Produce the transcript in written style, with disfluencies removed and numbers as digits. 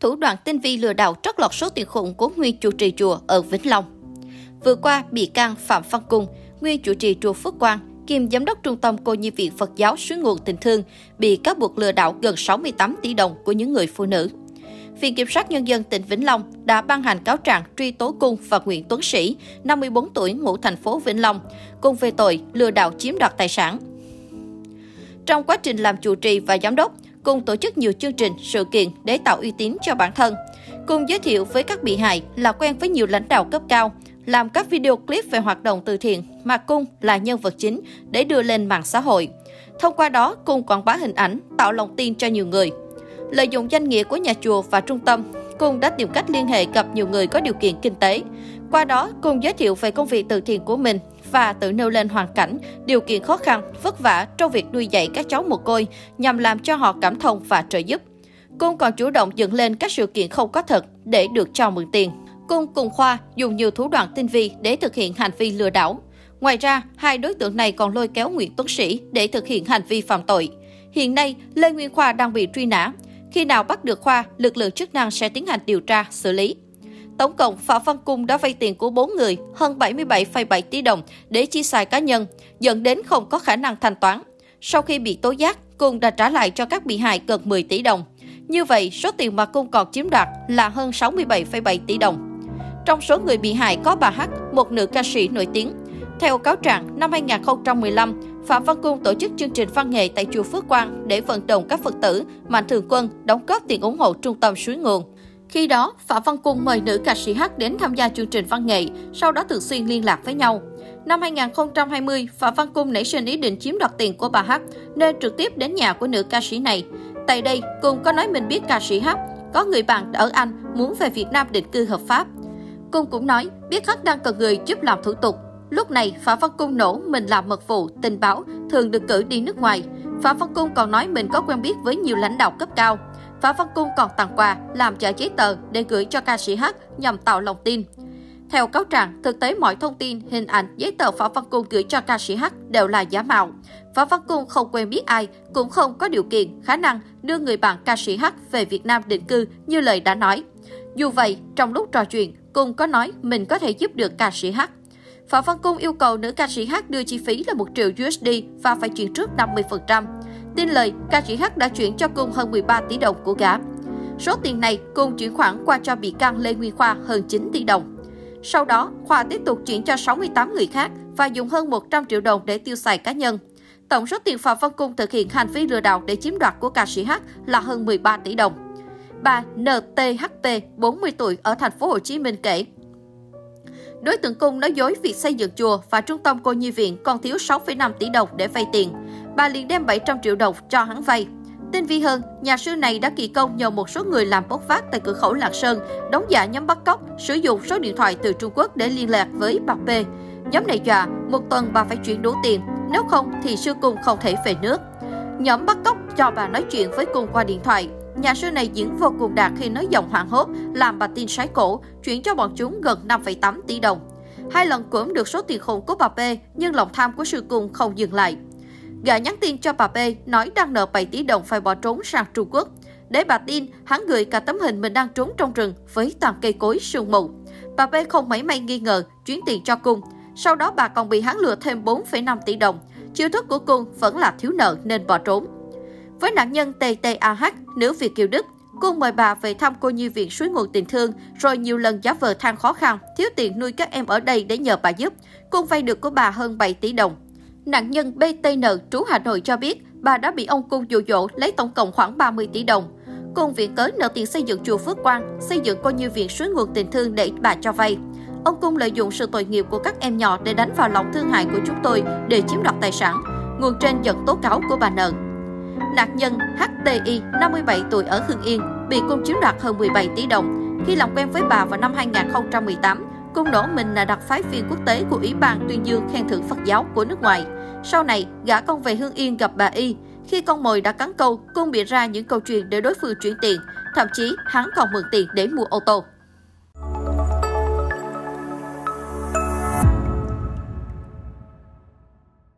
thủ đoạn tinh vi lừa đảo trót lọt số tiền khủng của nguyên chủ trì chùa ở Vĩnh Long. Vừa qua, bị can Phạm Văn Cung, nguyên chủ trì chùa Phước Quang, kiêm giám đốc Trung tâm Cô nhi viện Phật giáo Suối nguồn tình thương, bị cáo buộc lừa đảo gần 68 tỷ đồng của những người phụ nữ. Viện Kiểm sát Nhân dân tỉnh Vĩnh Long đã ban hành cáo trạng truy tố Cung và Nguyễn Tuấn Sĩ, 54 tuổi, ngụ thành phố Vĩnh Long, cùng về tội lừa đảo chiếm đoạt tài sản. Trong quá trình làm trụ trì và giám đốc, Cung tổ chức nhiều chương trình, sự kiện để tạo uy tín cho bản thân. Cung giới thiệu với các bị hại là quen với nhiều lãnh đạo cấp cao, làm các video clip về hoạt động từ thiện mà Cung là nhân vật chính để đưa lên mạng xã hội. Thông qua đó, Cung quảng bá hình ảnh, tạo lòng tin cho nhiều người. Lợi dụng danh nghĩa của nhà chùa và trung tâm, Cung đã tìm cách liên hệ gặp nhiều người có điều kiện kinh tế. Qua đó, Cung giới thiệu về công việc từ thiện của mình và tự nêu lên hoàn cảnh, điều kiện khó khăn, vất vả trong việc nuôi dạy các cháu mồ côi nhằm làm cho họ cảm thông và trợ giúp. Cung còn chủ động dựng lên các sự kiện không có thật để được cho mượn tiền. Cung cùng Khoa dùng nhiều thủ đoạn tinh vi để thực hiện hành vi lừa đảo. Ngoài ra, hai đối tượng này còn lôi kéo Nguyễn Tuấn Sĩ để thực hiện hành vi phạm tội. Hiện nay, Lê Nguyên Khoa đang bị truy nã. Khi nào bắt được Khoa, lực lượng chức năng sẽ tiến hành điều tra, xử lý. Tổng cộng, Phạm Văn Cung đã vay tiền của 4 người, hơn 77,7 tỷ đồng để chi xài cá nhân, dẫn đến không có khả năng thanh toán. Sau khi bị tố giác, Cung đã trả lại cho các bị hại gần 10 tỷ đồng. Như vậy, số tiền mà Cung còn chiếm đoạt là hơn 67,7 tỷ đồng. Trong số người bị hại có bà H, một nữ ca sĩ nổi tiếng. Theo cáo trạng, năm 2015, Phạm Văn Cung tổ chức chương trình văn nghệ tại chùa Phước Quang để vận động các Phật tử, mạnh thường quân đóng góp tiền ủng hộ trung tâm Suối nguồn. Khi đó, Phạm Văn Cung mời nữ ca sĩ H đến tham gia chương trình văn nghệ, sau đó thường xuyên liên lạc với nhau. Năm 2020, Phạm Văn Cung nảy sinh ý định chiếm đoạt tiền của bà H, nên trực tiếp đến nhà của nữ ca sĩ này. Tại đây, Cung có nói mình biết ca sĩ H có người bạn ở Anh muốn về Việt Nam định cư hợp pháp. Cung cũng nói biết H đang cần người giúp làm thủ tục. Lúc này, Phạm Văn Cung nổ mình làm mật vụ, tình báo, thường được cử đi nước ngoài. Phạm Văn Cung còn nói mình có quen biết với nhiều lãnh đạo cấp cao. Phạm Văn Cung còn tặng quà, làm giả giấy tờ để gửi cho ca sĩ H nhằm tạo lòng tin. Theo cáo trạng, thực tế mọi thông tin, hình ảnh, giấy tờ Phạm Văn Cung gửi cho ca sĩ H đều là giả mạo. Phạm Văn Cung không quen biết ai, cũng không có điều kiện, khả năng đưa người bạn ca sĩ H về Việt Nam định cư như lời đã nói. Dù vậy, trong lúc trò chuyện, Cung có nói mình có thể giúp được ca sĩ H. Phạm Văn Cung yêu cầu nữ ca sĩ H đưa chi phí là 1 triệu USD và phải chuyển trước 50%. Tin lời, ca sĩ H đã chuyển cho Cung hơn 13 tỷ đồng của gã. Số tiền này, Cung chuyển khoản qua cho bị can Lê Nguyên Khoa hơn 9 tỷ đồng. Sau đó, Khoa tiếp tục chuyển cho 68 người khác và dùng hơn 100 triệu đồng để tiêu xài cá nhân. Tổng số tiền Phạm Văn Cung thực hiện hành vi lừa đảo để chiếm đoạt của ca sĩ H là hơn 13 tỷ đồng. Bà NTHP, 40 tuổi, ở thành phố Hồ Chí Minh kể, đối tượng Cung nói dối việc xây dựng chùa và trung tâm cô nhi viện còn thiếu 6,5 tỷ đồng để vay tiền. Bà liền đem 700 triệu đồng cho hắn vay. Tinh vi hơn, nhà sư này đã kỳ công nhờ một số người làm bốc vác tại cửa khẩu Lạng Sơn, đóng giả nhóm bắt cóc, sử dụng số điện thoại từ Trung Quốc để liên lạc với bà P. Nhóm này dọa, một tuần bà phải chuyển đủ tiền, nếu không thì sư Cung không thể về nước. Nhóm bắt cóc cho bà nói chuyện với Cung qua điện thoại. Nhà sư này diễn vô cùng đạt khi nói giọng hoảng hốt, làm bà tin sái cổ, chuyển cho bọn chúng gần 5,8 tỷ đồng. Hai lần cưỡng được số tiền khủng của bà P, nhưng lòng tham của sư Cung không dừng lại. Gã nhắn tin cho bà P, nói đang nợ 7 tỷ đồng phải bỏ trốn sang Trung Quốc. Để bà tin, hắn gửi cả tấm hình mình đang trốn trong rừng với toàn cây cối sương mù. Bà P không mảy may nghi ngờ, chuyển tiền cho Cung. Sau đó bà còn bị hắn lừa thêm 4,5 tỷ đồng. Chiêu thức của Cung vẫn là thiếu nợ nên bỏ trốn. Với nạn nhân TTAH, nữ Việt kiều Đức, Cung mời bà về thăm cô nhi viện Suối nguồn tình thương, rồi nhiều lần giả vờ than khó khăn, thiếu tiền nuôi các em ở đây để nhờ bà giúp. Cung vay được của bà hơn 7 tỷ đồng. Nạn nhân BTN, trú Hà Nội cho biết, bà đã bị ông Cung dụ dỗ lấy tổng cộng khoảng 30 tỷ đồng. Cung viện cớ nợ tiền xây dựng chùa Phước Quang, xây dựng cô nhi viện Suối nguồn tình thương để bà cho vay. Ông Cung lợi dụng sự tội nghiệp của các em nhỏ để đánh vào lòng thương hại của chúng tôi để chiếm đoạt tài sản. Nguồn trên dẫn tố cáo của bà N. Nạn nhân HTI, 57 tuổi, ở Hưng Yên, bị Cung chiếm đoạt hơn 17 tỷ đồng. Khi làm quen với bà vào năm 2018, Cung nổ mình là đặc phái viên quốc tế của Ủy ban tuyên dương khen thưởng Phật giáo của nước ngoài. Sau này, gã con về Hưng Yên gặp bà Y. Khi con mồi đã cắn câu, Cung bịa ra những câu chuyện để đối phương chuyển tiền. Thậm chí, hắn còn mượn tiền để mua ô tô.